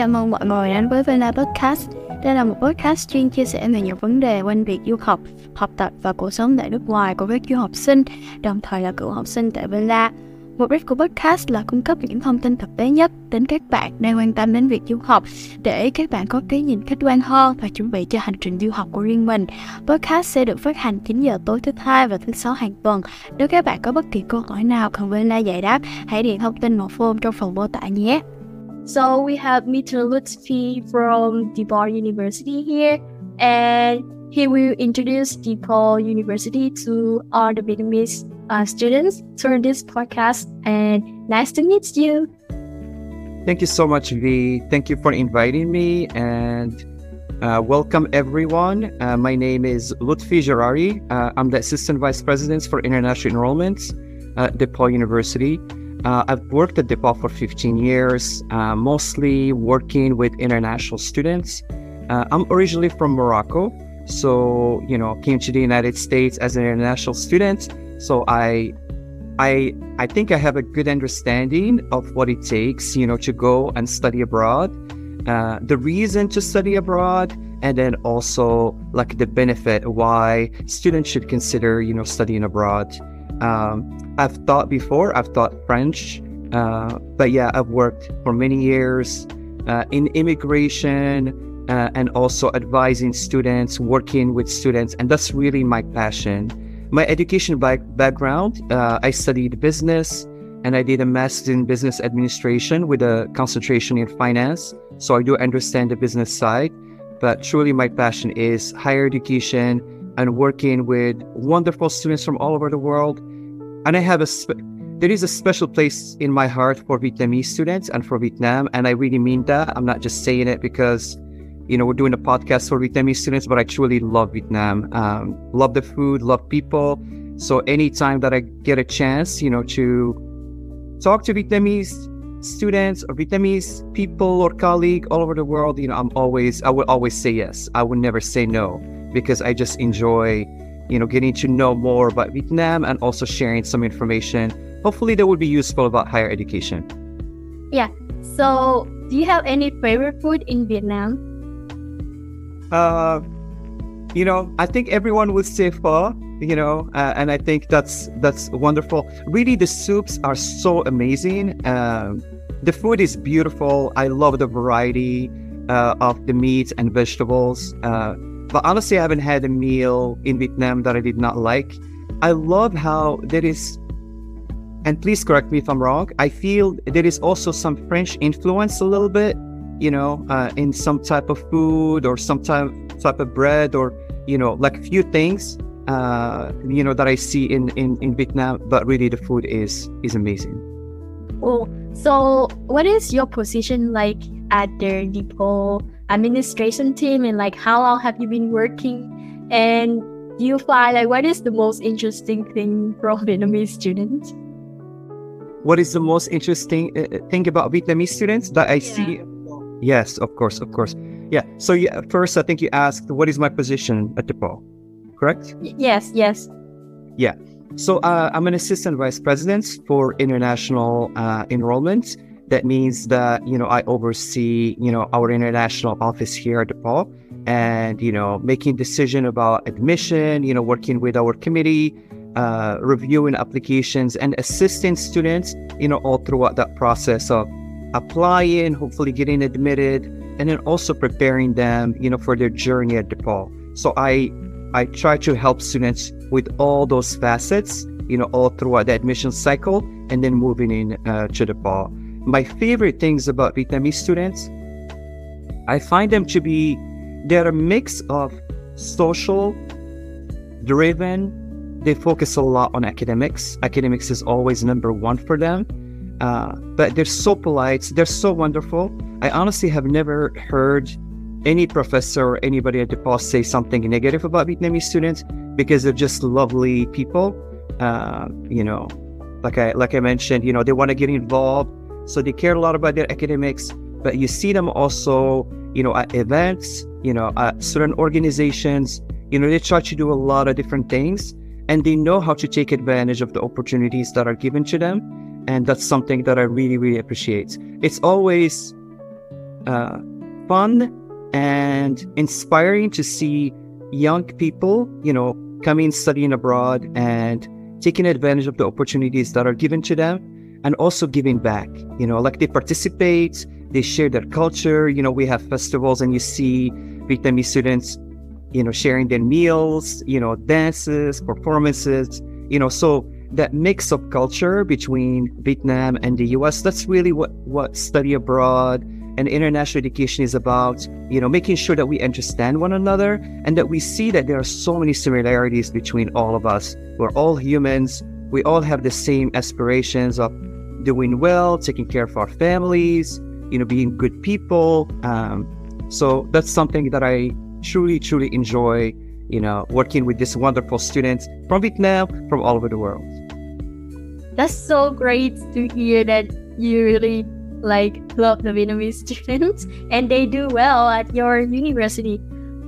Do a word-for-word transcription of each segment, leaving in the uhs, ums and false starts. Chào mừng mọi người đến với VELA Podcast. Đây là một podcast chuyên chia sẻ về nhiều vấn đề quanh việc du học, học tập và cuộc sống tại nước ngoài của các du học sinh, đồng thời là cựu học sinh tại VELA. Mục đích của podcast là cung cấp những thông tin thực tế nhất đến các bạn đang quan tâm đến việc du học để các bạn có cái nhìn khách quan hơn và chuẩn bị cho hành trình du học của riêng mình. Podcast sẽ được phát hành chín giờ tối thứ Hai và thứ Sáu hàng tuần. Nếu các bạn có bất kỳ câu hỏi nào cần VELA giải đáp, hãy điện thông tin một form trong phần mô tả nhé. So we have Mister Lutfi from DePaul University here, and he will introduce DePaul University to all the Vietnamese uh, students through this podcast, and nice to meet you. Thank you so much, V. Thank you for inviting me, and uh, welcome everyone. Uh, my name is Lutfi Jirari. Uh, I'm the Assistant Vice President for International Enrollments at DePaul University. Uh, I've worked at DePauw for fifteen years, uh, mostly working with international students. Uh, I'm originally from Morocco, so, you know, came to the United States as an international student. So I, I, I think I have a good understanding of what it takes, you know, to go and study abroad, uh, the reason to study abroad, and then also like the benefit why students should consider, you know, studying abroad. Um, I've taught before, I've taught French, uh, but yeah, I've worked for many years uh, in immigration uh, and also advising students, working with students, and that's really my passion. My education back- background, uh, I studied business and I did a master's in business administration with a concentration in finance, so I do understand the business side, but truly my passion is higher education and working with wonderful students from all over the world. And I have a spe- there is a special place in my heart for Vietnamese students and for Vietnam, and I really mean that. I'm not just saying it because, you know, we're doing a podcast for Vietnamese students, but I truly love Vietnam. Um, love the food, love people. So anytime that I get a chance, you know, to talk to Vietnamese students or Vietnamese people or colleagues all over the world, you know, I'm always, I will always say yes. I would never say no, because I just enjoy, you know, getting to know more about Vietnam and also sharing some information, hopefully that would be useful about higher education. Yeah. So, do you have any favorite food in Vietnam? Uh, you know, I think everyone would say pho, you know, uh, and I think that's that's wonderful. Really, the soups are so amazing. Um, the food is beautiful. I love the variety uh, of the meats and vegetables. Uh, But honestly, I haven't had a meal in Vietnam that I did not like. I love how there is, and please correct me if I'm wrong, I feel there is also some French influence a little bit, you know, uh, in some type of food or some type, type of bread or, you know, like a few things, uh, you know, that I see in, in, in Vietnam. But really, the food is is amazing. Oh, so what is your position like at the DePauw administration team, and like how long have you been working, and do you find like what is the most interesting thing from Vietnamese students? What is the most interesting uh, thing about Vietnamese students that I yeah. see? Yes, of course, of course. Yeah. So yeah, first, I think you asked what is my position at DePauw, correct? Y- yes, yes. Yeah. So uh, I'm an assistant vice president for international uh, enrollment. That means that, you know, I oversee, you know, our international office here at DePauw and, you know, making decision about admission, you know, working with our committee, uh, reviewing applications and assisting students, you know, all throughout that process of applying, hopefully getting admitted, and then also preparing them, you know, for their journey at DePauw. So I, I try to help students with all those facets, you know, all throughout the admission cycle and then moving in uh, to DePauw. My favorite things about Vietnamese students, I find them to be, they're a mix of social, driven, they focus a lot on academics. Academics is always number one for them, uh, but they're so polite, they're so wonderful. I honestly have never heard any professor or anybody at DePauw say something negative about Vietnamese students because they're just lovely people. Uh, you know, like I, like I mentioned, you know, they want to get involved. So they care a lot about their academics, but you see them also, you know, at events, you know, at certain organizations, you know, they try to do a lot of different things and they know how to take advantage of the opportunities that are given to them. And that's something that I really, really appreciate. It's always uh, fun and inspiring to see young people, you know, coming, studying abroad and taking advantage of the opportunities that are given to them, and also giving back, you know, like they participate, they share their culture. You know, we have festivals and you see Vietnamese students, you know, sharing their meals, you know, dances, performances, you know, so that mix of culture between Vietnam and the U S, that's really what, what study abroad and international education is about, you know, making sure that we understand one another and that we see that there are so many similarities between all of us. We're all humans. We all have the same aspirations of doing well, taking care of our families, you know, being good people. Um, so that's something that I truly, truly enjoy, you know, working with these wonderful students from Vietnam, from all over the world. That's so great to hear that you really like love the Vietnamese students and they do well at your university.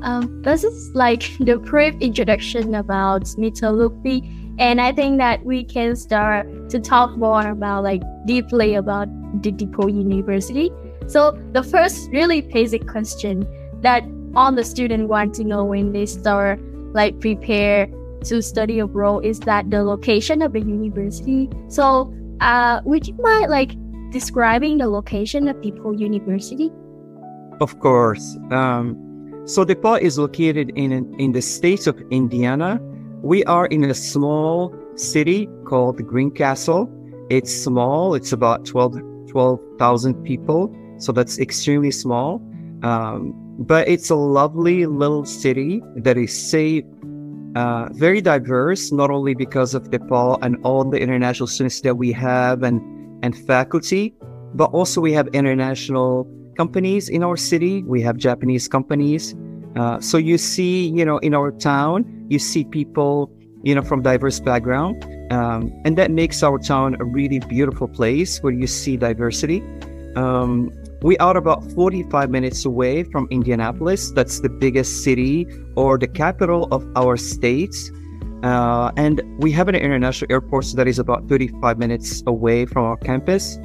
Um, this is like the brief introduction about Mister Lutfi, and I think that we can start to talk more about like deeply about the DePauw University. So the first really basic question that all the students want to know when they start like prepare to study abroad is that the location of the university. So uh, would you mind like describing the location of DePauw University? Of course. Um, so DePauw is located in in the state of Indiana. We are in a small city called Greencastle. It's small. It's about twelve thousand people. So that's extremely small. Um, But it's a lovely little city that is safe, uh, very diverse, not only because of DePauw and all the international students that we have and, and faculty, but also we have international companies in our city. We have Japanese companies. Uh, so you see, you know, in our town, you see people, you know, from diverse background. Um, and that makes our town a really beautiful place where you see diversity. Um, We are about forty-five minutes away from Indianapolis. That's the biggest city or the capital of our state. Uh, and we have an international airport that is about thirty-five minutes away from our campus,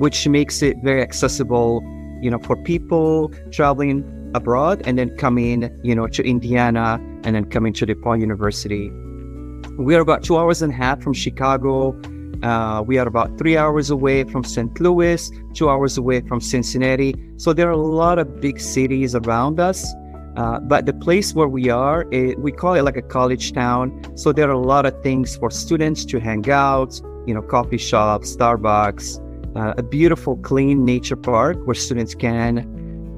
which makes it very accessible, you know, for people traveling abroad and then coming, you know, to Indiana and then coming to DePauw University. We are about two hours and a half from Chicago. Uh, we are about three hours away from Saint Louis, two hours away from Cincinnati. So there are a lot of big cities around us. Uh, but the place where we are, it, we call it like a college town. So there are a lot of things for students to hang out, you know, coffee shops, Starbucks, uh, a beautiful, clean nature park where students can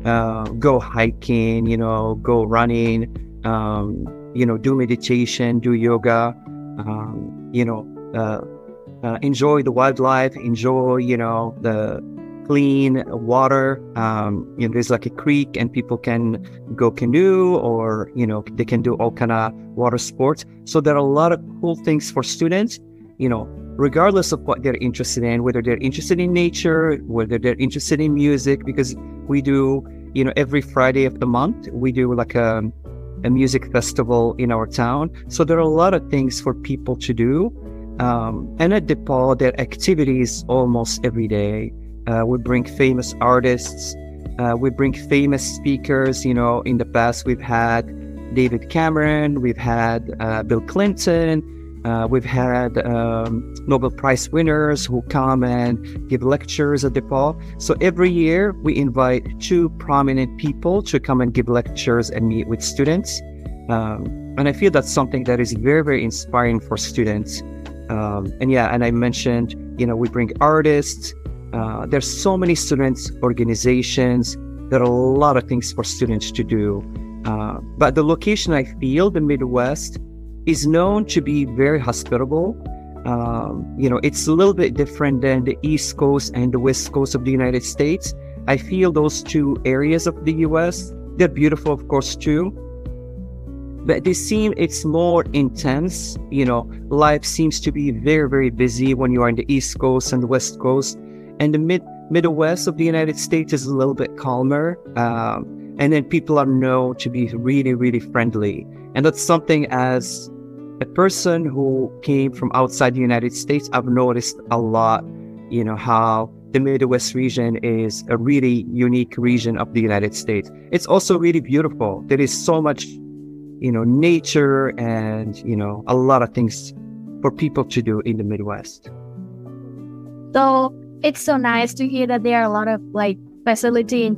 uh, go hiking, you know, go running, um, you know, do meditation, do yoga, um, you know, uh, Uh, enjoy the wildlife, enjoy, you know, the clean water. Um, you know, there's like a creek and people can go canoe or, you know, they can do all kind of water sports. So there are a lot of cool things for students, you know, regardless of what they're interested in, whether they're interested in nature, whether they're interested in music, because we do, you know, every Friday of the month, we do like a, a music festival in our town. So there are a lot of things for people to do. Um, and at DePauw, there are activities almost every day. Uh, we bring famous artists. Uh, we bring famous speakers. You know, in the past, we've had David Cameron. We've had uh, Bill Clinton. Uh, we've had um, Nobel Prize winners who come and give lectures at DePauw. So every year, we invite two prominent people to come and give lectures and meet with students. Um, and I feel that's something that is very, very inspiring for students. Um, and yeah, and I mentioned, you know, we bring artists. Uh, there's so many students, organizations. There are a lot of things for students to do. Uh, but the location, I feel, the Midwest, is known to be very hospitable. Um, you know, it's a little bit different than the East Coast and the West Coast of the United States. I feel those two areas of the U S, they're beautiful, of course, too. But they seem it's more intense, you know, life seems to be very, very busy when you are in the East Coast and the West Coast. And the mid Midwest of the United States is a little bit calmer. Um, and then people are known to be really, really friendly. And that's something as a person who came from outside the United States, I've noticed a lot, you know, how the Midwest region is a really unique region of the United States. It's also really beautiful. There is so much, you know, nature and, you know, a lot of things for people to do in the Midwest. So it's so nice to hear that there are a lot of like facility and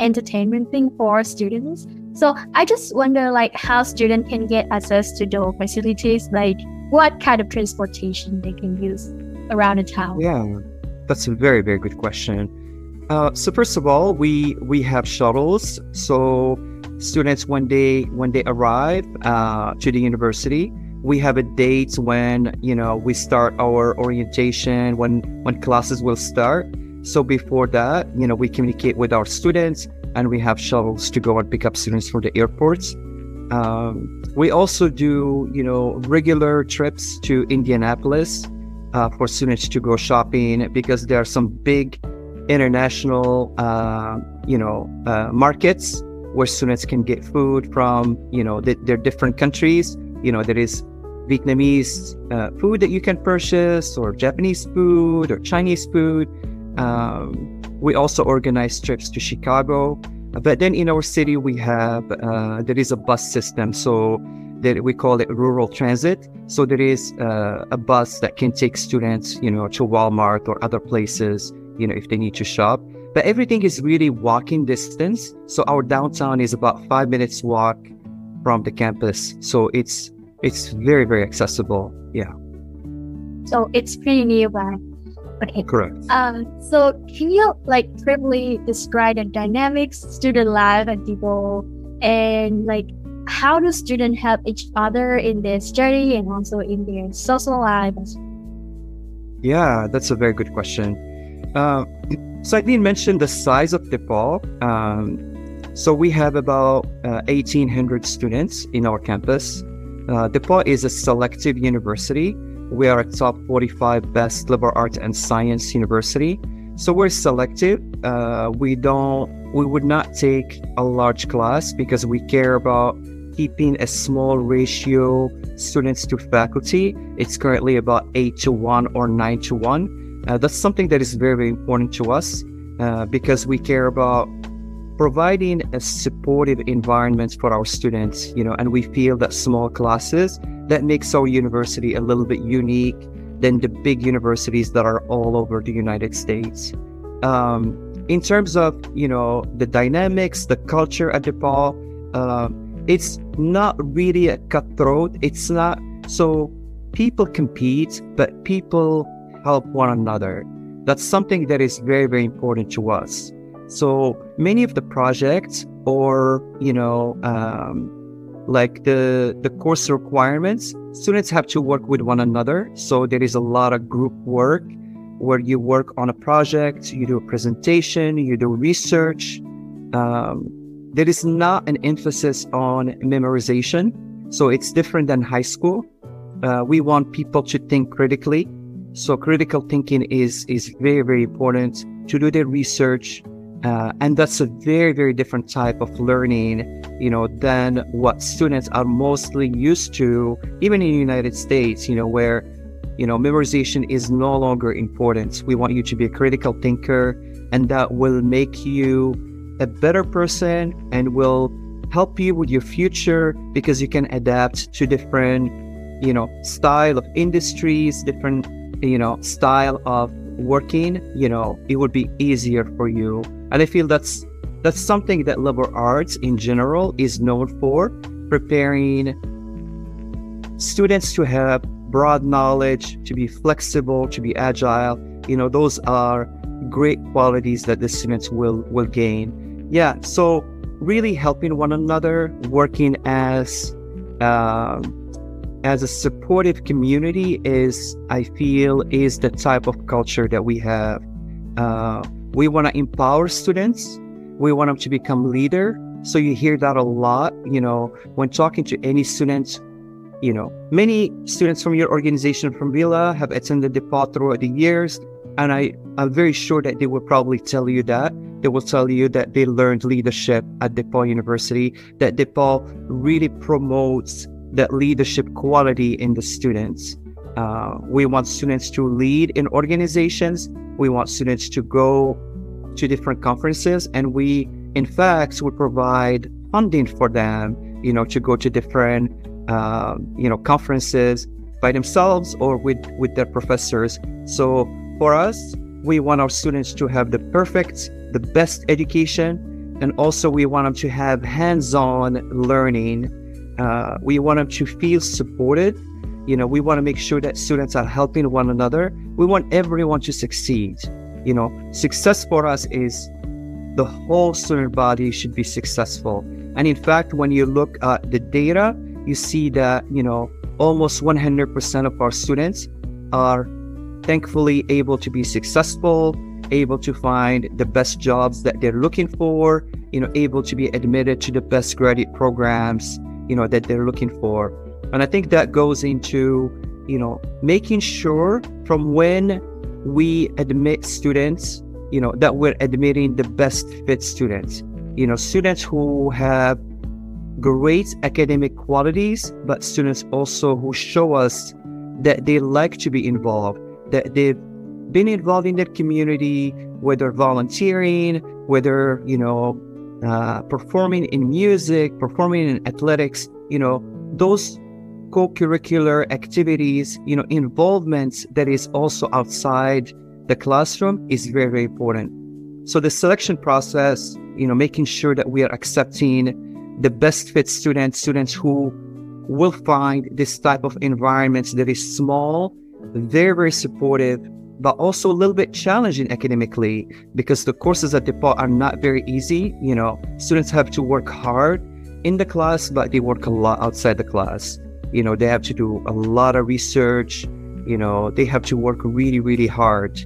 entertainment thing for students. So I just wonder like how students can get access to those facilities, like what kind of transportation they can use around the town. Yeah, that's a very, very good question. Uh, so first of all, we we have shuttles. So students, when they when they arrive uh, to the university, we have a date when, you know, we start our orientation, when when classes will start. So before that, you know, we communicate with our students and we have shuttles to go and pick up students from the airports. Um, we also do, you know, regular trips to Indianapolis uh, for students to go shopping, because there are some big international, uh, you know, uh, markets where students can get food from, you know, the, their different countries. You know, there is Vietnamese uh, food that you can purchase, or Japanese food, or Chinese food. Um, we also organize trips to Chicago. But then in our city, we have, uh, there is a bus system. So that we call it rural transit. So there is uh, a bus that can take students, you know, to Walmart or other places, you know, if they need to shop. But everything is really walking distance. So our downtown is about five minutes walk from the campus. So it's, it's very, very accessible. Yeah. So it's pretty nearby. Okay. Correct. Um, so can you like briefly describe the dynamics, student life and people, and like how do students help each other in their study and also in their social life? Yeah, that's a very good question. Uh, so I didn't mention the size of DePauw. Um, so we have about uh, eighteen hundred students in our campus. Uh, DePauw is a selective university. We are a top forty-five best liberal arts and science university. So we're selective. Uh, we don't, we would not take a large class because we care about keeping a small ratio students to faculty. It's currently about eight to one or nine to one. Uh, that's something that is very, very important to us uh, because we care about providing a supportive environment for our students, you know, and we feel that small classes, that makes our university a little bit unique than the big universities that are all over the United States. Um, in terms of, you know, the dynamics, the culture at DePauw, uh, it's not really a cutthroat. It's not, so people compete, but people help one another. That's something that is very, very important to us. So many of the projects or, you know, um, like the, the course requirements, students have to work with one another. So there is a lot of group work where you work on a project, you do a presentation, you do research. Um, there is not an emphasis on memorization. So it's different than high school. Uh, we want people to think critically. So critical thinking is, is very, very important to do their research. Uh, and that's a very, very different type of learning, you know, than what students are mostly used to, even in the United States, you know, where, you know, memorization is no longer important. We want you to be a critical thinker, and that will make you a better person and will help you with your future because you can adapt to different, you know, style of industries, different, you know, style of working, you know, it would be easier for you. And I feel that's that's something that liberal arts in general is known for, preparing students to have broad knowledge, to be flexible, to be agile. You know, those are great qualities that the students will will gain. Yeah, so really helping one another, working as um, as a supportive community is, I feel, is the type of culture that we have. Uh, We want to empower students. We want them to become leader. So you hear that a lot, you know, when talking to any students, you know, many students from your organization, from VELA, have attended DePauw throughout the years. And I, I'm very sure that they will probably tell you that. They will tell you that they learned leadership at DePauw University, that DePauw really promotes that leadership quality in the students. Uh, we want students to lead in organizations We want students to go to different conferences, and we, in fact, we provide funding for them, you know, to go to different, uh, you know, conferences by themselves or with, with their professors. So for us, we want our students to have the perfect, the best education, and also we want them to have hands-on learning. Uh, we want them to feel supported. You know, we want to make sure that students are helping one another. We want everyone to succeed. You know, success for us is the whole student body should be successful. And in fact, when you look at the data, you see that, you know, almost one hundred percent of our students are thankfully able to be successful, able to find the best jobs that they're looking for, you know, able to be admitted to the best graduate programs, you know, that they're looking for. And I think that goes into, you know, making sure from when we admit students, you know, that we're admitting the best fit students, you know, students who have great academic qualities, but students also who show us that they like to be involved, that they've been involved in their community, whether volunteering, whether, you know, uh, performing in music, performing in athletics, you know, those co-curricular activities, you know, involvements that is also outside the classroom is very, very important. So the selection process, you know, making sure that we are accepting the best fit students, students who will find this type of environment that is small, very, very supportive, but also a little bit challenging academically, because the courses at DePauw are not very easy. You know, students have to work hard in the class, but they work a lot outside the class. You know, they have to do a lot of research. You know, they have to work really, really hard,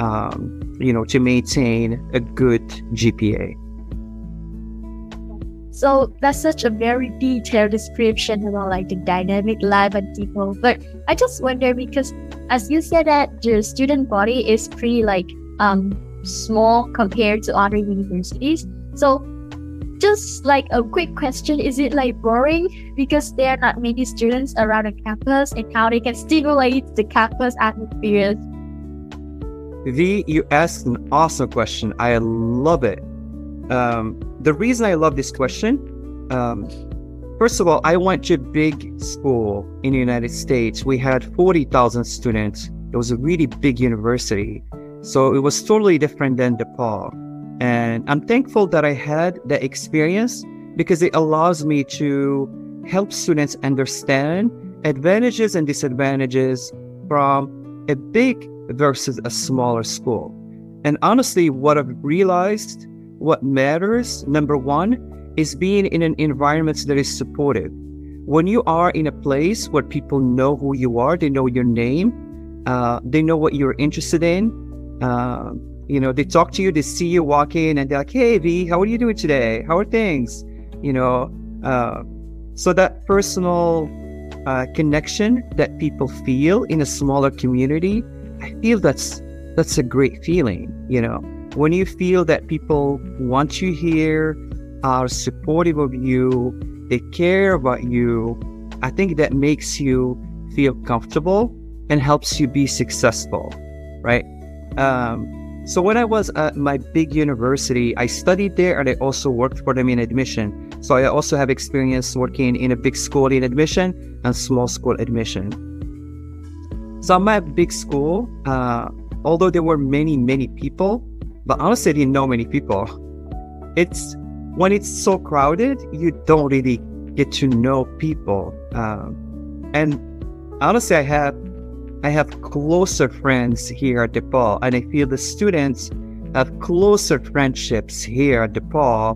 um, you know, to maintain a good G P A. So that's such a very detailed description about like the dynamic life and people. But I just wonder, because as you said that the student body is pretty like um, small compared to other universities. So just like a quick question, is it like boring because there are not many students around the campus, and how they can stimulate the campus atmosphere? V, you asked an awesome question. I love it. Um, the reason I love this question, um, first of all, I went to a big school in the United States. We had forty thousand students. It was a really big university. So it was totally different than DePauw. And I'm thankful that I had that experience, because it allows me to help students understand advantages and disadvantages from a big versus a smaller school. And honestly, what I've realized, what matters, number one, is being in an environment that is supportive. When you are in a place where people know who you are, they know your name, uh, they know what you're interested in, uh, you know, they talk to you, they see you walk in and they're like, hey, V, how are you doing today? How are things? You know, uh, so that personal uh, connection that people feel in a smaller community, I feel that's that's a great feeling, you know. When you feel that people want you here, are supportive of you, they care about you, I think that makes you feel comfortable and helps you be successful, right? Um, So when I was at my big university, I studied there and I also worked for them in admission. So I also have experience working in a big school in admission and small school admission. So at my big school, uh, although there were many, many people, but honestly, I didn't know many people. It's when it's so crowded, you don't really get to know people. Um, and honestly, I have I have closer friends here at DePauw, and I feel the students have closer friendships here at DePauw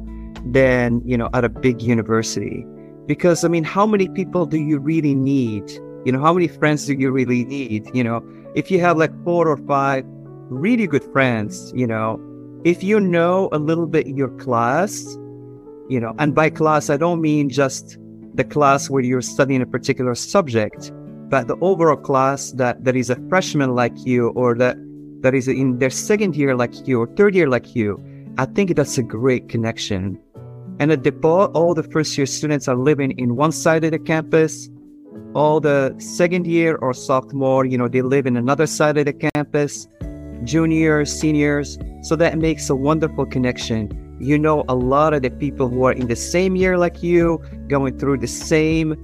than, you know, at a big university. Because, I mean, how many people do you really need? You know, how many friends do you really need? You know, if you have like four or five really good friends, you know, if you know a little bit your class, you know, and by class, I don't mean just the class where you're studying a particular subject, but the overall class that, that is a freshman like you, or that, that is in their second year like you, or third year like you, I think that's a great connection. And at DePauw, all the first year students are living in one side of the campus. All the second year or sophomore, you know, they live in another side of the campus. juniors, seniors. So that makes a wonderful connection. You know a lot of the people who are in the same year like you, going through the same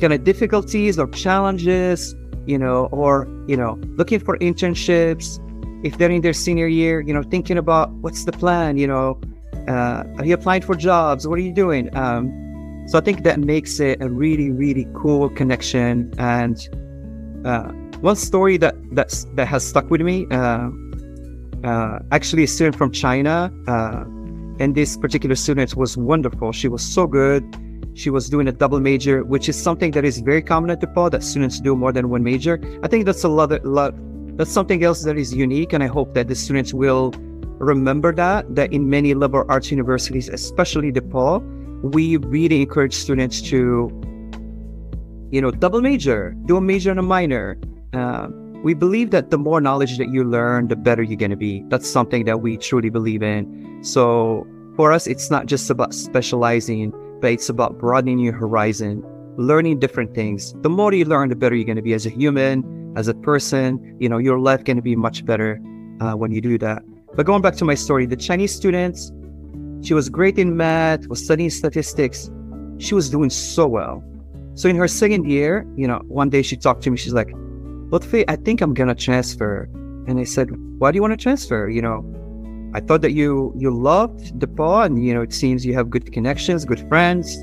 kind of difficulties or challenges, you know, or, you know, looking for internships. If they're in their senior year, you know, thinking about what's the plan, you know, uh, are you applying for jobs? What are you doing? Um, so I think that makes it a really, really cool connection. And uh, one story that, that's, that has stuck with me, uh, uh, actually a student from China, uh, and this particular student was wonderful. She was so good. She was doing a double major, which is something that is very common at DePauw, that students do more than one major. I think that's a lot, a lot. That's something else that is unique, and I hope that the students will remember that, that in many liberal arts universities, especially DePauw, we really encourage students to, you know, double major, do a major and a minor. Uh, we believe that the more knowledge that you learn, the better you're going to be. That's something that we truly believe in. So for us, it's not just about specializing, but it's about broadening your horizon, learning different things. The more you learn, the better you're going to be as a human, as a person. You know, your life going to be much better uh, when you do that. But going back to my story, the Chinese students, she was great in math, was studying statistics. She was doing so well. So in her second year, you know, one day she talked to me. She's like, Lutfi, I think I'm going to transfer. And I said, why do you want to transfer? You know, I thought that you you loved DePauw, and you know it seems you have good connections, good friends.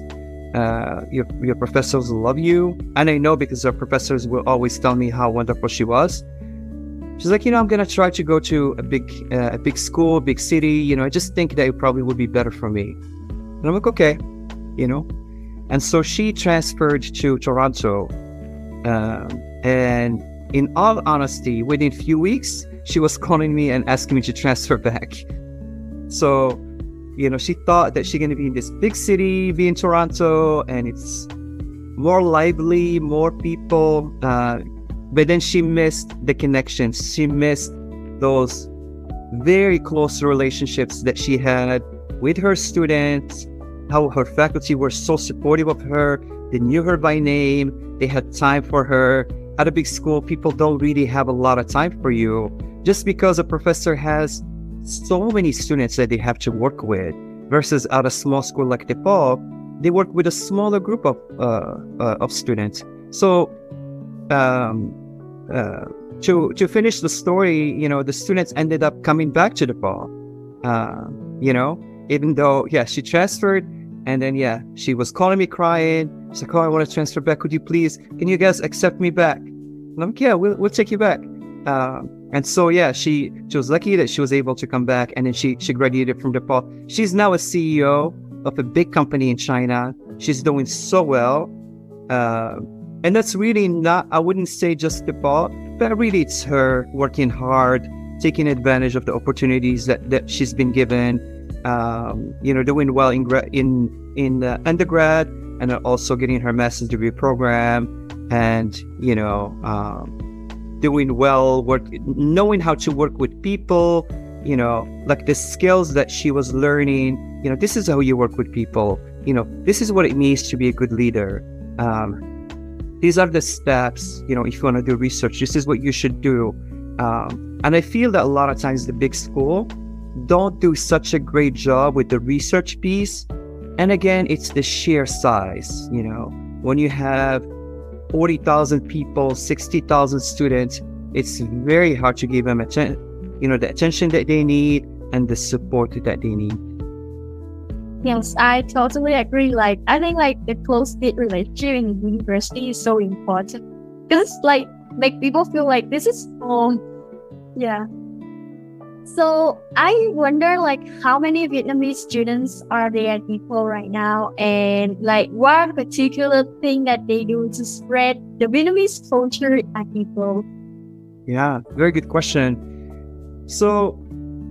Uh, your your professors love you, and I know because our professors will always tell me how wonderful she was. She's like, you know, I'm gonna try to go to a big uh, a big school, big city. You know, I just think that it probably would be better for me. And I'm like, okay, you know. And so she transferred to Toronto, um, and in all honesty, within a few weeks, she was calling me and asking me to transfer back. So, you know, she thought that she's going to be in this big city, be in Toronto, and it's more lively, more people. Uh, but then she missed the connections. She missed those very close relationships that she had with her students, how her faculty were so supportive of her. They knew her by name. They had time for her. At a big school, people don't really have a lot of time for you, just because a professor has so many students that they have to work with, versus at a small school like DePauw, they work with a smaller group of uh, uh, of students. So um, uh, to to finish the story, you know, the students ended up coming back to DePauw. Uh, you know, even though yeah, she transferred, and then yeah, she was calling me crying. She's like, oh, I want to transfer back. Could you please? Can you guys accept me back? And I'm like, yeah, we'll we'll take you back. Uh, And so, yeah, she, she was lucky that she was able to come back, and then she, she graduated from DePauw. She's now a C E O of a big company in China. She's doing so well. Uh, and that's really not, I wouldn't say just DePauw, but really it's her working hard, taking advantage of the opportunities that, that she's been given, um, you know, doing well in, in, in uh, undergrad, and also getting her master's degree program, and, you know, um, doing well, work, knowing how to work with people, you know, like the skills that she was learning, you know, this is how you work with people, you know, this is what it means to be a good leader. Um, these are the steps, you know, if you want to do research, this is what you should do. Um, and I feel that a lot of times the big school don't do such a great job with the research piece. And again, it's the sheer size, you know, when you have forty thousand people, sixty thousand students, it's very hard to give them atten- you know, the attention that they need and the support that they need. Yes, I totally agree. Like, I think like the close-knit relationship in university is so important, because like make people feel like this is home. Yeah. So I wonder like how many Vietnamese students are there at DePauw right now, and like what particular thing that they do to spread the Vietnamese culture at DePauw? Yeah, very good question. So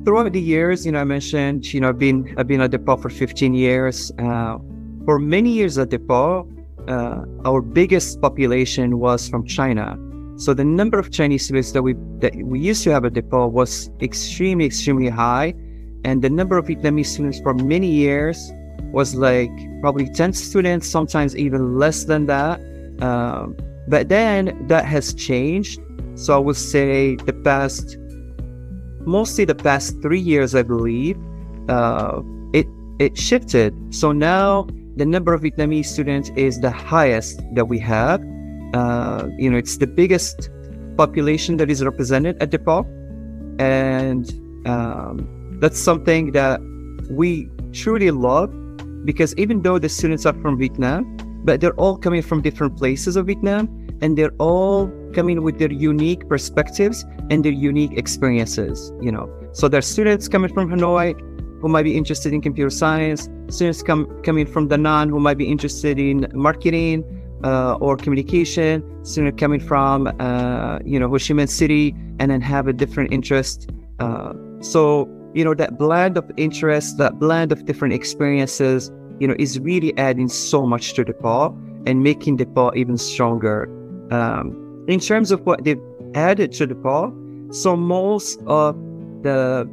throughout the years, you know, I mentioned, you know, I've been, I've been at DePauw for fifteen years. Uh, for many years at DePauw, uh, our biggest population was from China. So the number of Chinese students that we that we used to have at DePauw was extremely, extremely high. And the number of Vietnamese students for many years was like probably ten students, sometimes even less than that. Um, but then that has changed. So I would say the past mostly the past three years, I believe, uh, it it shifted. So now the number of Vietnamese students is the highest that we have. Uh, you know, it's the biggest population that is represented at DePauw, and um, that's something that we truly love, because even though the students are from Vietnam, but they're all coming from different places of Vietnam, and they're all coming with their unique perspectives and their unique experiences, you know. So there are students coming from Hanoi who might be interested in computer science, students come coming from Da Nang who might be interested in marketing uh, or communication, students coming from, uh, you know, Ho Chi Minh City, and then have a different interest. Uh, so, you know, that blend of interests, that blend of different experiences, you know, is really adding so much to DePauw and making DePauw even stronger. Um, in terms of what they've added to DePauw, so most of the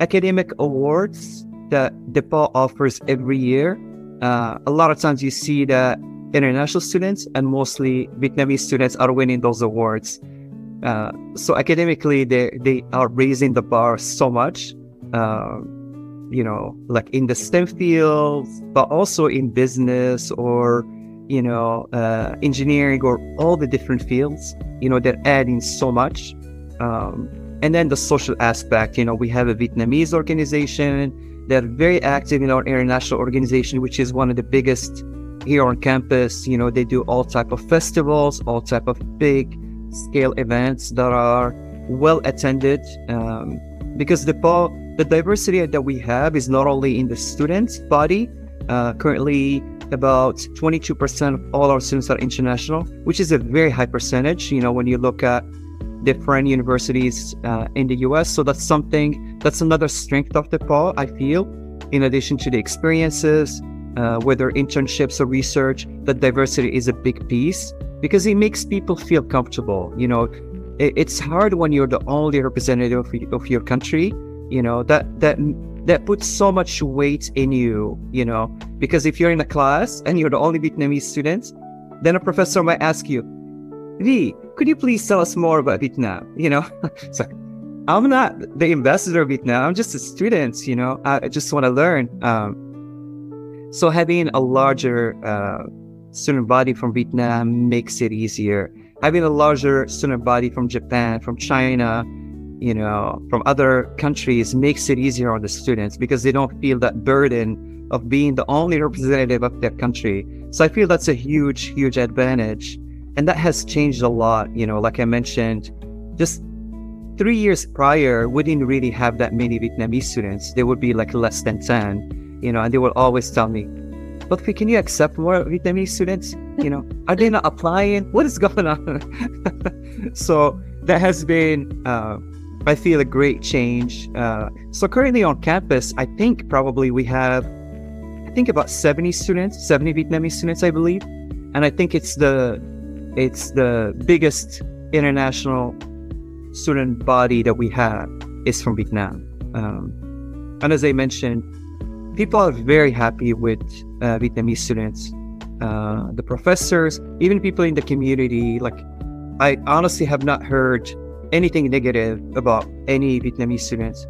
academic awards that DePauw offers every year, uh, a lot of times you see that international students and mostly Vietnamese students are winning those awards. Uh, so academically, they, they are raising the bar so much. Uh, you know, like in the STEM fields, but also in business or, you know, uh, engineering or all the different fields, you know, they're adding so much. Um, and then the social aspect, you know, we have a Vietnamese organization. They're very active in our international organization, which is one of the biggest here on campus. You know, they do all type of festivals, all type of big scale events that are well attended, um, because the The diversity that we have is not only in the students' body. Uh, currently, about twenty-two percent of all our students are international, which is a very high percentage, you know, when you look at different universities uh, in the U S. So that's something, that's another strength of DePauw, I feel, in addition to the experiences, uh, whether internships or research, that diversity is a big piece because it makes people feel comfortable. You know, it, it's hard when you're the only representative of, of your country. You know, that that that puts so much weight in you, you know, because if you're in a class and you're the only Vietnamese student, then a professor might ask you, V, could you please tell us more about Vietnam? You know, it's like, I'm not the ambassador of Vietnam. I'm just a student, you know, I just want to learn. Um, so having a larger uh, student body from Vietnam makes it easier. Having a larger student body from Japan, from China, you know, from other countries makes it easier on the students because they don't feel that burden of being the only representative of their country. So I feel that's a huge, huge advantage. And that has changed a lot. You know, like I mentioned, just three years prior, we didn't really have that many Vietnamese students. There would be like less than ten, you know, and they would always tell me, but can you accept more Vietnamese students? You know, are they not applying? What is going on? So that has been, uh, I feel, a great change. Uh, so currently on campus, I think probably we have, I think about seventy students, seventy Vietnamese students, I believe. And I think it's the it's the biggest international student body that we have is from Vietnam. Um, and as I mentioned, people are very happy with uh, Vietnamese students. Uh, the professors, even people in the community, like I honestly have not heard anything negative about any Vietnamese students.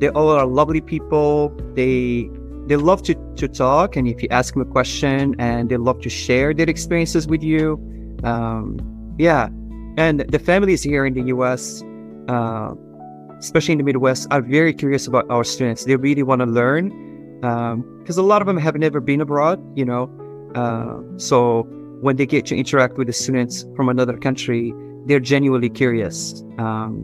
They all are lovely people. They they love to, to talk, and if you ask them a question, and they love to share their experiences with you. Um, yeah, and the families here in the U S, uh, especially in the Midwest, are very curious about our students. They really want to learn because um, a lot of them have never been abroad, you know. Uh, so when they get to interact with the students from another country, they're genuinely curious. Um,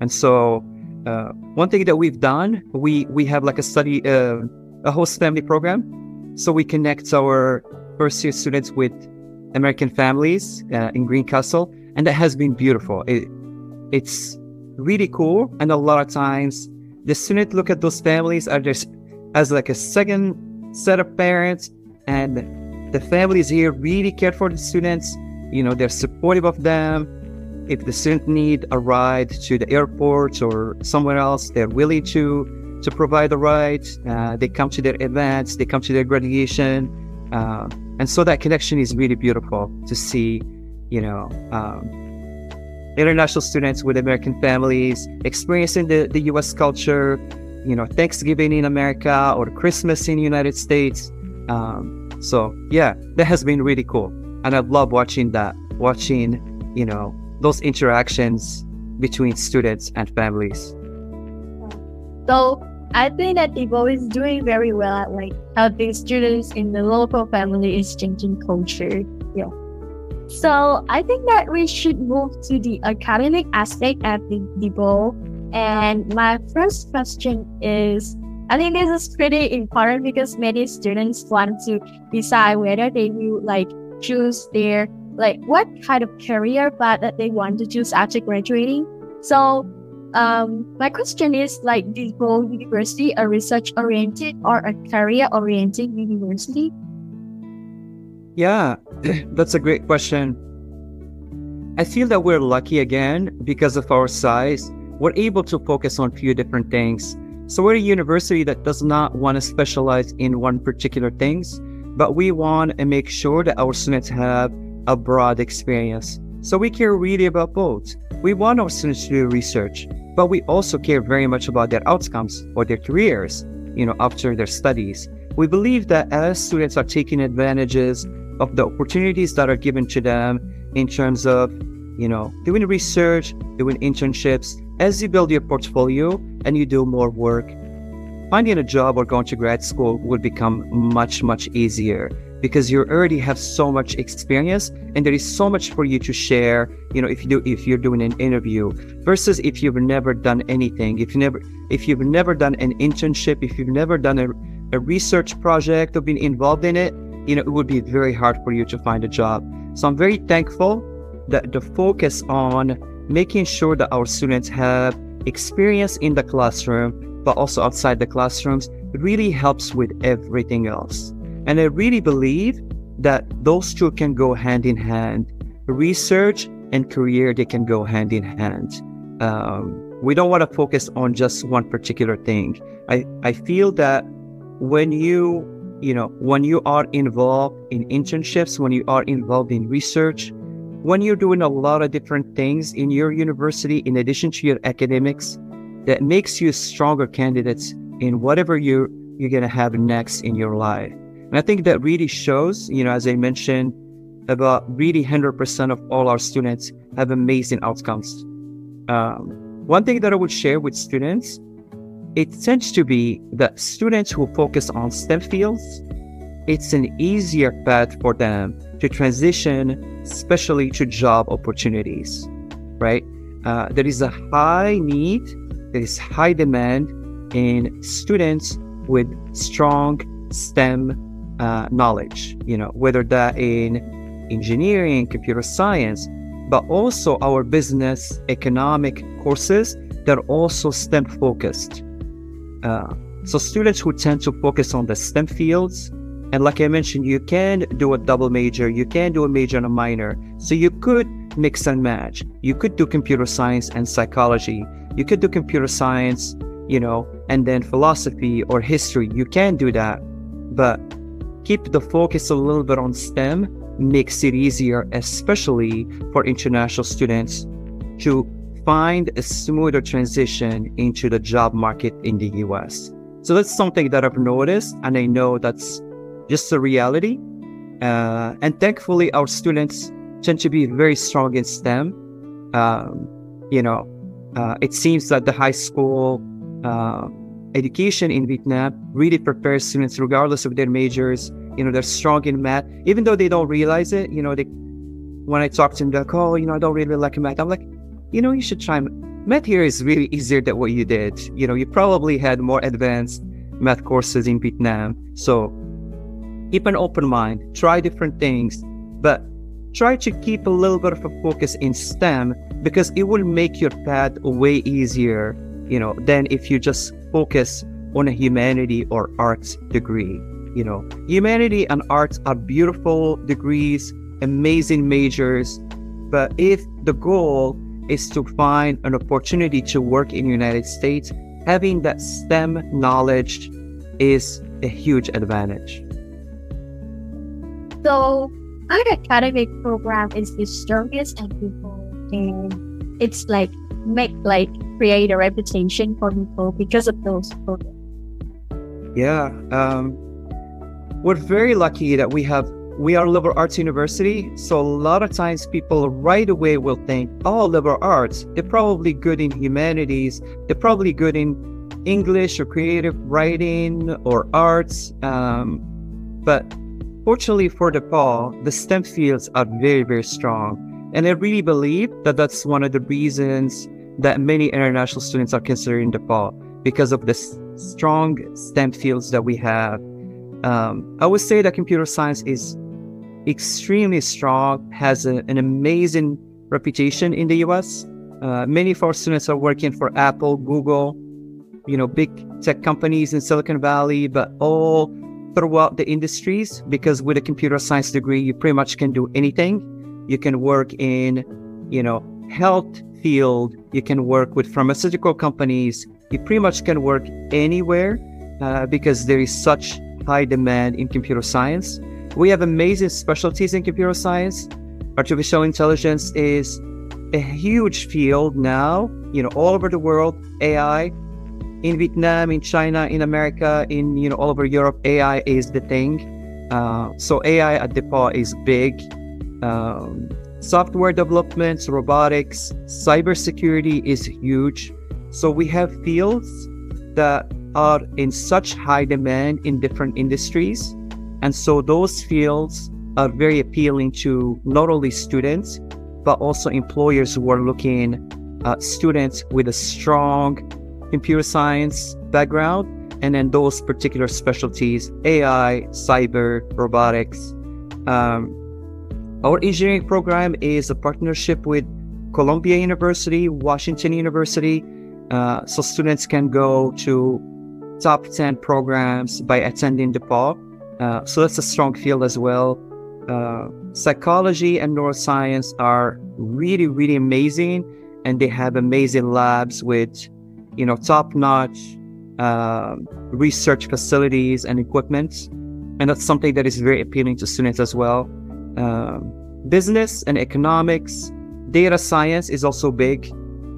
and so uh, one thing that we've done, we, we have like a study, uh, a host family program. So we connect our first year students with American families uh, in Greencastle. And that has been beautiful. It, it's really cool. And a lot of times the students look at those families are just as like a second set of parents. And the families here really care for the students. You know, they're supportive of them. If the student need a ride to the airport or somewhere else, they're willing to, to provide a ride. Uh, they come to their events, they come to their graduation. Uh, and so that connection is really beautiful to see, you know. Um, international students with American families, experiencing the, the U S culture, you know, Thanksgiving in America or Christmas in the United States. Um, so yeah, that has been really cool. And I love watching that, watching, you know, those interactions between students and families. So I think that DePauw is doing very well at like helping students in the local family exchanging culture. Yeah. So I think that we should move to the academic aspect at the DePauw. And my first question is, I think this is pretty important because many students want to decide whether they will like choose their like what kind of career path that they want to choose after graduating. So um, my question is, like, is DePauw University a research-oriented or a career-oriented university? Yeah, that's a great question. I feel that we're lucky again because of our size. We're able to focus on a few different things. So we're a university that does not want to specialize in one particular things, but we want to make sure that our students have a broad experience. So we care really about both. We want our students to do research, but we also care very much about their outcomes or their careers, you know, after their studies. We believe that as students are taking advantages of the opportunities that are given to them in terms of, you know, doing research, doing internships, as you build your portfolio and you do more work, finding a job or going to grad school will become much, much easier because you already have so much experience and there is so much for you to share, you know, if you do, if you're doing an interview versus if you've never done anything, if you never, if you've never done an internship, if you've never done a, a research project or been involved in it, you know, it would be very hard for you to find a job. So I'm very thankful that the focus on making sure that our students have experience in the classroom, but also outside the classrooms, really helps with everything else. And I really believe that those two can go hand in hand. Research and career, they can go hand in hand. Um, we don't want to focus on just one particular thing. I, I feel that when you, you know, when you are involved in internships, when you are involved in research, when you're doing a lot of different things in your university, in addition to your academics, that makes you stronger candidates in whatever you're, you're going to have next in your life. And I think that really shows, you know, as I mentioned, about really one hundred percent of all our students have amazing outcomes. Um, one thing that I would share with students, it tends to be that students who focus on STEM fields, it's an easier path for them to transition, especially to job opportunities, right? Uh, there is a high need, there is high demand in students with strong STEM uh, knowledge, you know, whether that in engineering, computer science, but also our business economic courses that are also STEM focused. Uh, so students who tend to focus on the STEM fields, and like I mentioned, you can do a double major, you can do a major and a minor. So you could mix and match. You could do computer science and psychology. You could do computer science, you know, and then philosophy or history. You can do that. But keep the focus a little bit on STEM makes it easier, especially for international students, to find a smoother transition into the job market in the U S. So that's something that I've noticed, and I know that's just the reality. Uh, and thankfully, our students tend to be very strong in STEM. Um, you know, uh, it seems that the high school uh, education in Vietnam really prepares students regardless of their majors. You know, they're strong in math, even though they don't realize it. You know, they, when I talk to them, they're like, oh, you know, I don't really like math. I'm like, you know, you should try math. Math here is really easier than what you did. You know, you probably had more advanced math courses in Vietnam. So keep an open mind, try different things, but try to keep a little bit of a focus in STEM because it will make your path way easier, you know, than if you just focus on a humanity or arts degree. You know, humanity and arts are beautiful degrees, amazing majors, but if the goal is to find an opportunity to work in the United States, having that STEM knowledge is a huge advantage. So, our academic program is the strongest at DePauw, and it's like make like create a reputation for people because of those programs. Yeah, um, we're very lucky that we have we are liberal arts university. So a lot of times people right away will think, oh, liberal arts, they're probably good in humanities. They're probably good in English or creative writing or arts. Um, but fortunately for DePauw, the STEM fields are very, very strong. And I really believe that that's one of the reasons that many international students are considering DePauw, because of the s- strong STEM fields that we have. Um, I would say that computer science is extremely strong, has a, an amazing reputation in the U S. Uh, many of our students are working for Apple, Google, you know, big tech companies in Silicon Valley, but all throughout the industries, because with a computer science degree, you pretty much can do anything. You can work in, you know, health field, you can work with pharmaceutical companies, you pretty much can work anywhere uh, because there is such high demand in computer science. We have amazing specialties in computer science. Artificial intelligence is a huge field now, you know, all over the world, A I. In Vietnam, in China, in America, in, you know, all over Europe, A I is the thing. Uh, so A I at DePauw is big. Um, software developments, robotics, cybersecurity is huge. So we have fields that are in such high demand in different industries. And so those fields are very appealing to not only students, but also employers who are looking at students with a strong computer science background, and then those particular specialties, A I, cyber, robotics. Um, our engineering program is a partnership with Columbia University, Washington University, uh, so students can go to top ten programs by attending DePauw. Uh, so that's a strong field as well. Uh, psychology and neuroscience are really, really amazing, and they have amazing labs with, you know, top-notch uh, research facilities and equipment. And that's something that is very appealing to students as well. Uh, business and economics, data science is also big.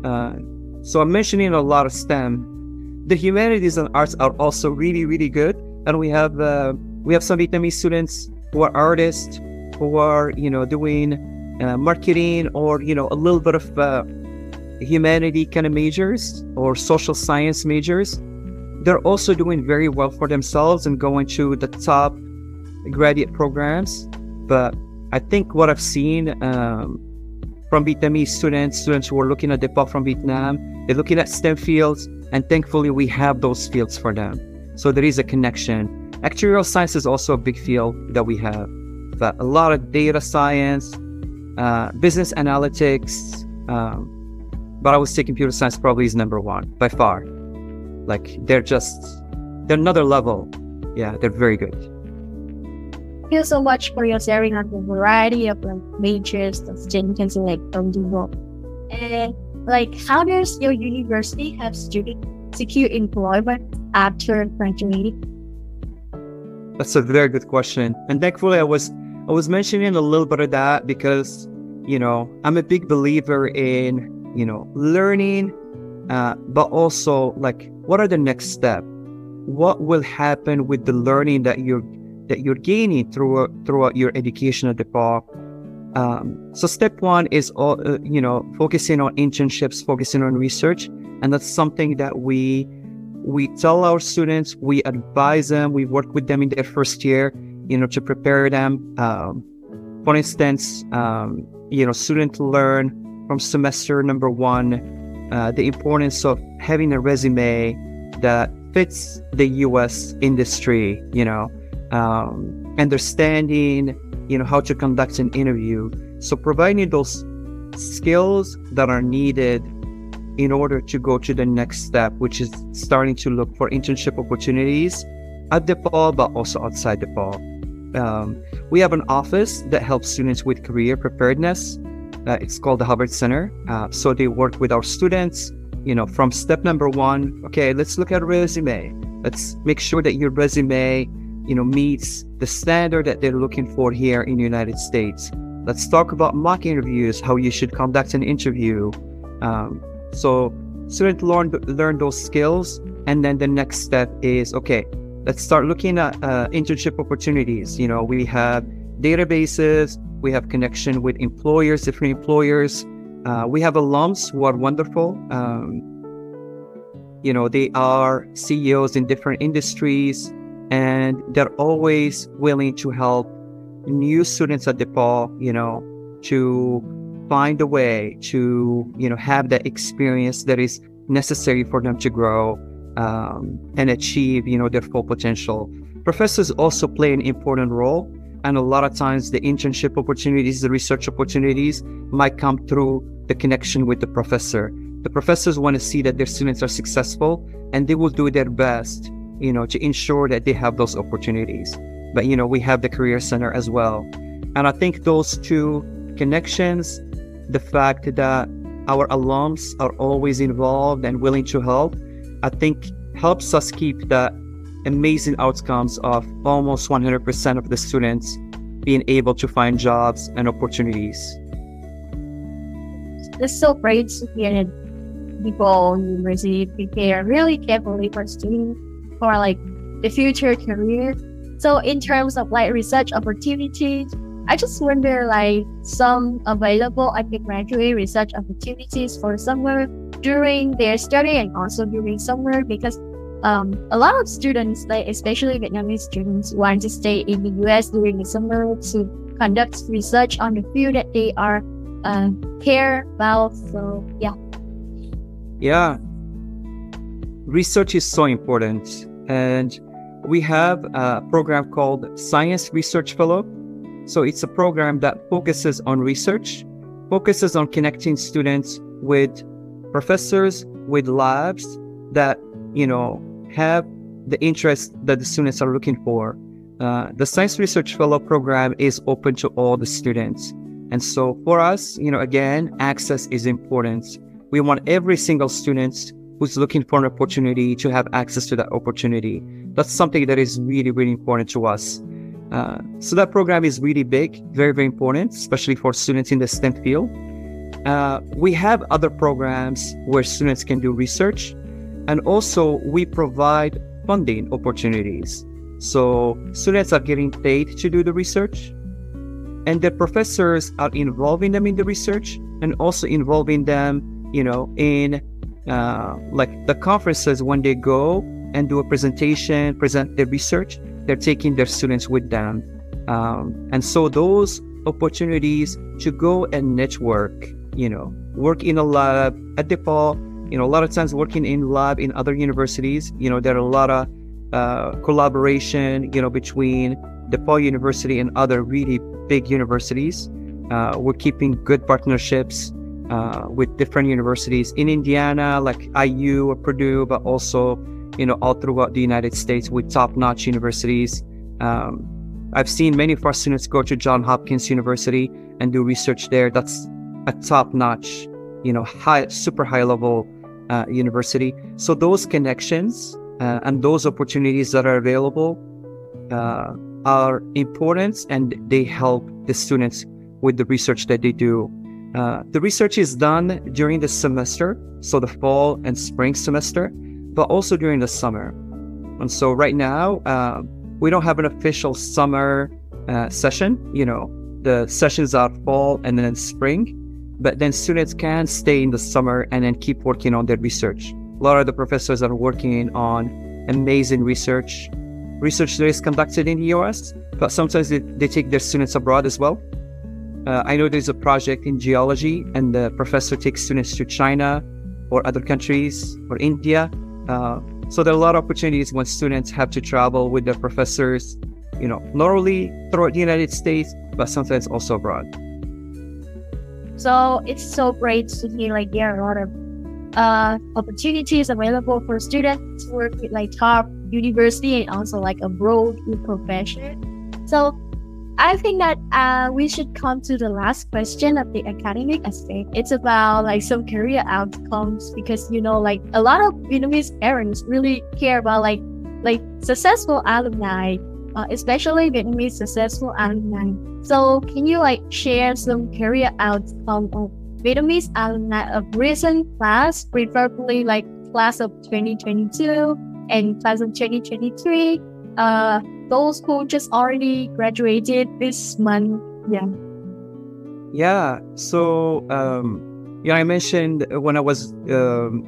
Uh, so I'm mentioning a lot of STEM. The humanities and arts are also really, really good. And we have uh, we have some Vietnamese students who are artists, who are, you know, doing uh, marketing or, you know, a little bit of uh, humanity kind of majors or social science majors. They're also doing very well for themselves and going to the top graduate programs. But I think what I've seen um, from Vietnamese students, students who are looking at DePauw from Vietnam, they're looking at STEM fields, and thankfully we have those fields for them. So there is a connection. Actuarial science is also a big field that we have, but a lot of data science, uh, business analytics, um, but I would say computer science probably is number one by far. Like they're just, they're another level. Yeah, they're very good. Thank you so much for your sharing on the variety of like majors that students can select from the world. And like, how does your university help students secure employment after graduating? That's a very good question. And thankfully I was, I was mentioning a little bit of that because, you know, I'm a big believer in, you know, learning, uh, but also like, what are the next step? What will happen with the learning that you're that you're gaining through throughout your education at DePauw? Um, so step one is all uh, you know, focusing on internships, focusing on research, and that's something that we we tell our students, we advise them, we work with them in their first year, you know, to prepare them. Um, for instance, um, you know, students learn from semester number one, uh, the importance of having a resume that fits the U S industry, you know, um, understanding, you know, how to conduct an interview. So providing those skills that are needed in order to go to the next step, which is starting to look for internship opportunities at DePauw, but also outside DePauw. Um, we have an office that helps students with career preparedness. Uh, it's called the Hubbard Center. Uh, so they work with our students, you know, from step number one, okay, let's look at a resume. Let's make sure that your resume, you know, meets the standard that they're looking for here in the United States. Let's talk about mock interviews, how you should conduct an interview. Um, so students learn learn those skills, and then the next step is, okay, let's start looking at uh, internship opportunities. You know, we have databases, we have connection with employers, different employers. Uh, we have alums who are wonderful. Um, you know, they are C E Os in different industries, and they're always willing to help new students at DePauw, you know, to find a way to, you know, have that experience that is necessary for them to grow um, and achieve, you know, their full potential. Professors also play an important role. And a lot of times the internship opportunities, the research opportunities might come through the connection with the professor. The professors want to see that their students are successful, and they will do their best, you know, to ensure that they have those opportunities. But, you know, we have the Career Center as well. And I think those two connections, the fact that our alums are always involved and willing to help, I think helps us keep that amazing outcomes of almost one hundred percent of the students being able to find jobs and opportunities. Just so proud to hear that DePaul University prepare really carefully for students for like the future career. So in terms of like research opportunities, I just wonder like some available undergraduate research opportunities for summer during their study and also during summer, because Um, a lot of students, like especially Vietnamese students, want to stay in the U S during the summer to conduct research on the field that they are uh, care about. So yeah. Yeah. Research is so important. And we have a program called Science Research Fellow. So it's a program that focuses on research, focuses on connecting students with professors, with labs that, you know, have the interest that the students are looking for. Uh, the Science Research Fellow program is open to all the students. And so for us, you know, again, access is important. We want every single student who's looking for an opportunity to have access to that opportunity. That's something that is really, really important to us. Uh, so that program is really big, very, very important, especially for students in the STEM field. Uh, we have other programs where students can do research. And also, we provide funding opportunities. So students are getting paid to do the research, and their professors are involving them in the research, and also involving them, you know, in uh, like the conferences when they go and do a presentation, present their research, they're taking their students with them. Um, and so those opportunities to go and network, you know, work in a lab at DePauw. You know, a lot of times working in lab in other universities, you know, there are a lot of uh, collaboration, you know, between DePauw University and other really big universities. Uh, we're keeping good partnerships uh, with different universities in Indiana, like I U or Purdue, but also, you know, all throughout the United States with top-notch universities. Um, I've seen many of our students go to Johns Hopkins University and do research there. That's a top-notch, you know, high, super high-level Uh, university. So those connections uh, and those opportunities that are available uh, are important, and they help the students with the research that they do. Uh, the research is done during the semester, so the fall and spring semester, but also during the summer. And so right now, uh, we don't have an official summer uh, session. You know, the sessions are fall and then spring. But then students can stay in the summer and then keep working on their research. A lot of the professors are working on amazing research, research that is conducted in the U S, but sometimes they, they take their students abroad as well. Uh, I know there's a project in geology, and the professor takes students to China or other countries or India. Uh, so there are a lot of opportunities when students have to travel with their professors, you know, not only throughout the United States, but sometimes also abroad. So it's so great to hear like there are a lot of uh, opportunities available for students to work with like top university and also like abroad in profession. So I think that uh, we should come to the last question of the academic aspect. It's about like some career outcomes, because you know like a lot of Vietnamese parents really care about like like successful alumni. Uh, especially Vietnamese successful alumni. So can you like share some career outcome Vietnamese alumni of recent class, preferably like class of twenty twenty-two and class of twenty twenty-three, uh, those who just already graduated this month. Yeah. Yeah. So, um, yeah, I mentioned when I was um,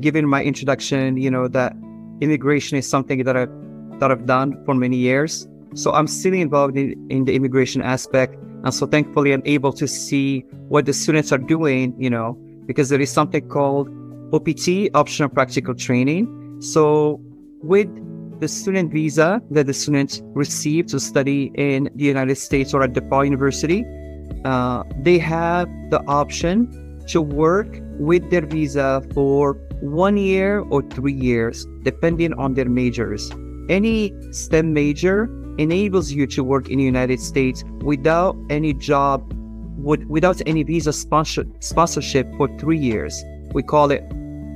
giving my introduction, you know, that immigration is something that I've, that I've done for many years. So I'm still involved in, in the immigration aspect. And so thankfully, I'm able to see what the students are doing, you know, because there is something called O P T, Optional Practical Training. So with the student visa that the students receive to study in the United States or at DePaul University, uh, they have the option to work with their visa for one year or three years, depending on their majors. Any STEM major enables you to work in the United States without any job, without any visa sponsor, sponsorship for three years. We call it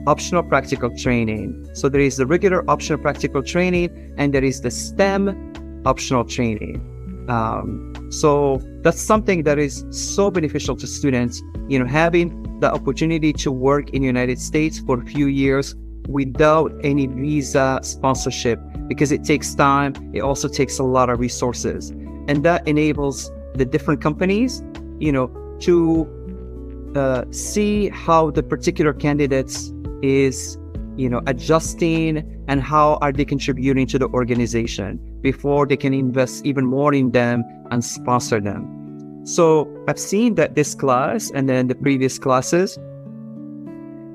optional practical training. So there is the regular optional practical training, and there is the STEM optional training. Um, so that's something that is so beneficial to students, you know, having the opportunity to work in the United States for a few years without any visa sponsorship, because it takes time. It also takes a lot of resources, and that enables the different companies, you know, to uh, see how the particular candidates is, you know, adjusting and how are they contributing to the organization before they can invest even more in them and sponsor them. So I've seen that this class and then the previous classes,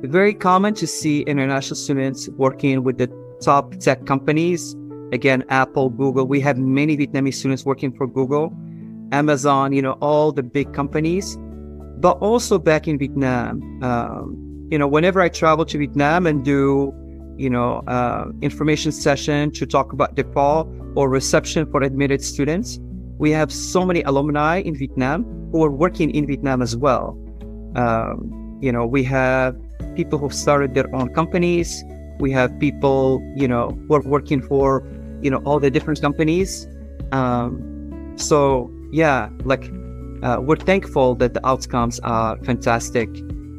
very common to see international students working with the top tech companies. Again, Apple, Google. We have many Vietnamese students working for Google, Amazon, you know, all the big companies. But also back in Vietnam, um, you know, whenever I travel to Vietnam and do, you know, uh, information session to talk about DePauw or reception for admitted students, we have so many alumni in Vietnam who are working in Vietnam as well. Um, you know, we have people who started their own companies. We have people, you know, who are working for, you know, all the different companies. Um, so, yeah, like uh, we're thankful that the outcomes are fantastic.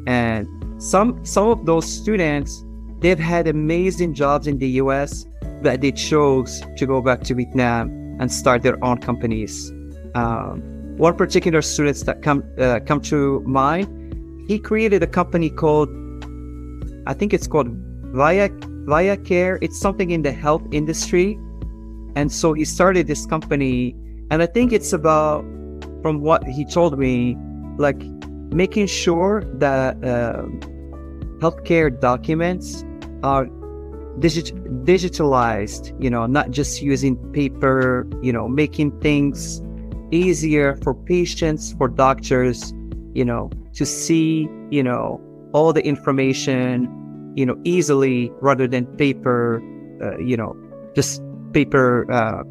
And some some of those students, they've had amazing jobs in the U S, but they chose to go back to Vietnam and start their own companies. Um, one particular student that come uh, come to mind, he created a company called, I think it's called Via Via Care. It's something in the health industry, and so he started this company. And I think it's about, from what he told me, like making sure that uh, healthcare documents are digit digitalized. You know, not just using paper. You know, making things easier for patients, for doctors. You know, to see, you know, all the information, you know, easily, rather than paper, uh, you know, just paper uh,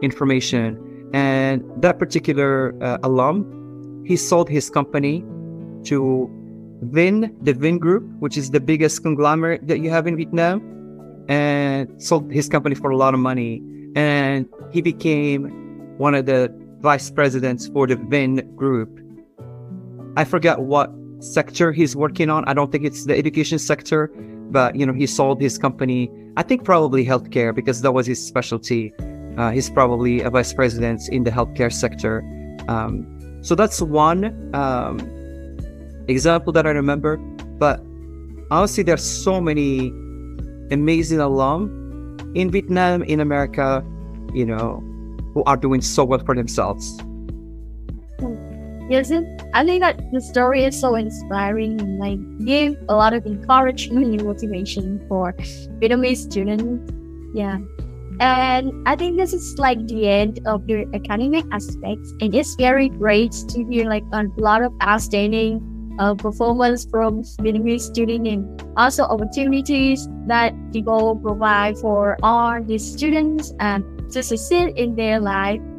information. And that particular uh, alum, he sold his company to V I N, the V I N Group, which is the biggest conglomerate that you have in Vietnam, and sold his company for a lot of money. And he became one of the vice presidents for the V I N Group. I forgot what sector he's working on. I don't think it's the education sector, but you know, he sold his company, I think probably healthcare, because that was his specialty. Uh, he's probably a vice president in the healthcare sector. Um, so that's one um, example that I remember, but honestly, there's so many amazing alum in Vietnam, in America, you know, who are doing so well for themselves. Yes, I think that the story is so inspiring and like give a lot of encouragement and motivation for Vietnamese students. Yeah, and I think this is like the end of the academic aspects, and it's very great to hear like a lot of outstanding uh, performance from Vietnamese students, and also opportunities that the DePauw provide for all these students and to succeed in their life.